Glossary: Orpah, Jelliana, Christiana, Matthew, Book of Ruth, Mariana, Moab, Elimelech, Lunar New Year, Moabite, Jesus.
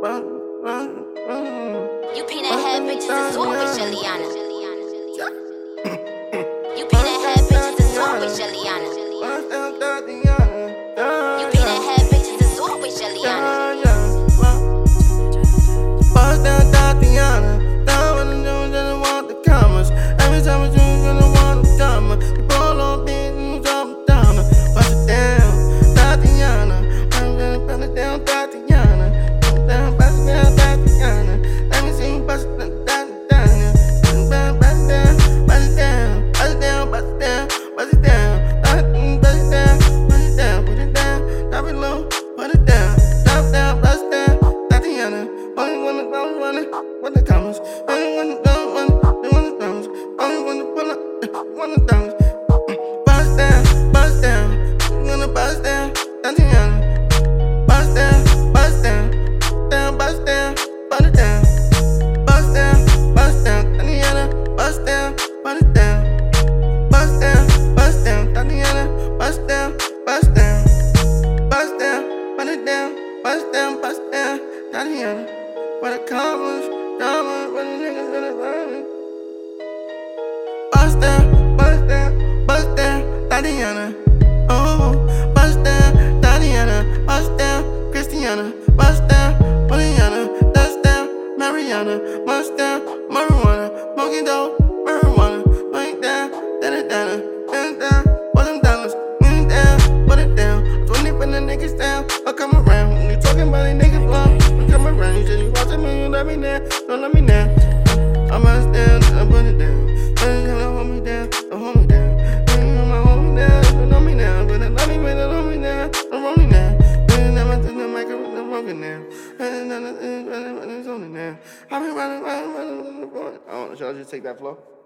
You peanut head bitches is what with Jelliana. You peanut head bitches is what with Jelliana. You peanut head bitches is what with Jelliana. Bust down Tatiana, down when the Jones and want the commas. Every time a Jones and want the commas, you pull on things and you drop them down. Bust it down, Tatiana, bust it down, Tatiana, bust it down, bust it down, Tatiana. Let me see you bust it down, Tatiana, bust it down, bust it down, bust it down, bust it down, bust it down, bust it down, bust it down, bust it down, put it down, drop it low, put it down, bust it down, Tatiana. Only wanna go running with the commas. Only wanna go running with the thumbs. Only wanna pull up with the thumbs. Bust down, bust down. Only wanna bust down, Tatiana. Bust down, bust down. Down, bust down, bust it down. Bust down, bust down, Tatiana. Bust down, bust it down. Bust down, Tatiana. Bust down, bust down. Bust down, bust it down. Bust down, Tatiana. But the commas, commas, but the niggas in the running. Bust down, bust down, bust down, Tatiana. Oh, bust down, Tatiana. Bust down, Christiana. Bust down, Mariana. Dust down, Mariana. Bust down, marijuana. Monkey dope, marijuana. Point down, then it down. Then down, put them dollars. Lean down, put it down. 20 when the niggas down, I come around. When you talking about these niggas long. You said you watching me, you let me down, don't let me down. I bust down, I put it down. Don't hold me down, don't hold me down. Don't hold me down, don't hold me down. But I love me, but don't hold me down, don't hold me down. I'm broken now. It's only now. I've been running, I want to, should I just take that flow?